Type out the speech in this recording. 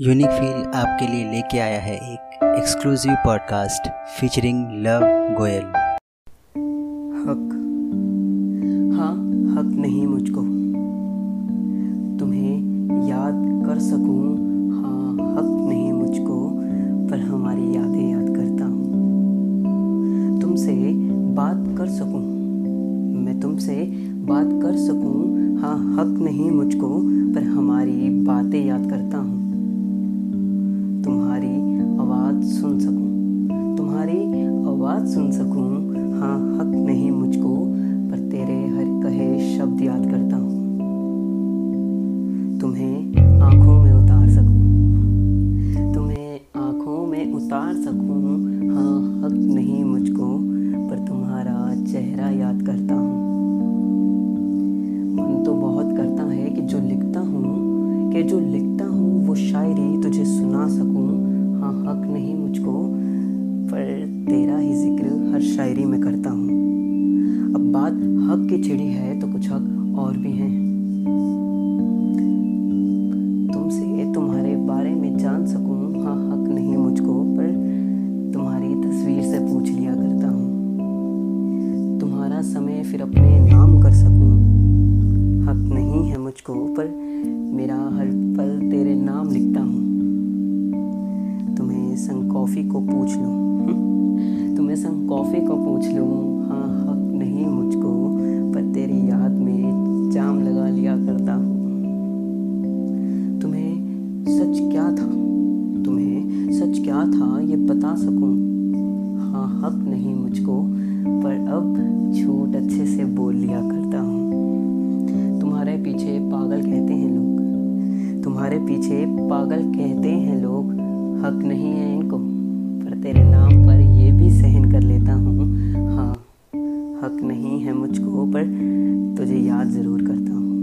Unique feel आपके लिए लेके आया है एक exclusive podcast featuring Luv Goyal. हक नहीं मुझको तुम्हें याद कर सकूं, हक नहीं मुझको पर हमारी यादें याद करता हूँ। तुमसे बात कर सकूं, मैं तुमसे बात कर सकूं, हक नहीं मुझको पर हमारी बातें याद करता हूँ। सुन सकूं, हक नहीं मुझको पर तेरे हर कहे शब्द याद करता हूँ। तुम्हें आंखों में उतार सकूं, हक नहीं मुझको पर तुम्हारा चेहरा याद करता हूँ। मन तो बहुत करता है कि जो लिखता हूँ वो शायरी तुझे सुना सकूं, हक नहीं मुझको पर तेरा ही जिक्र हर शायरी में करता हूँ। अब बात हक की छिड़ी है तो कुछ हक और भी हैं। तुमसे तुम्हारे बारे में जान सकूं, हक नहीं मुझको पर तुम्हारी तस्वीर से पूछ लिया करता हूँ। तुम्हारा समय फिर अपने नाम कर सकूं, हक नहीं है मुझको पर मेरा हर पल तेरे नाम लिखता हूँ। तुम्हें संग कॉफ़ी को पूछ लूं, हक नहीं मुझको पर तेरी याद में जाम लगा लिया करता हूँ। तुम्हें सच क्या था ये बता सकूं, हक नहीं मुझको पर अब झूठ अच्छे से बोल लिया करता हूँ। तुम्हारे पीछे पागल कहते हैं लोग, हक नहीं है इनको पर तेरे नाम पर ये भी सहन कर लेता हूँ। हक नहीं है मुझको पर तुझे याद ज़रूर करता हूँ।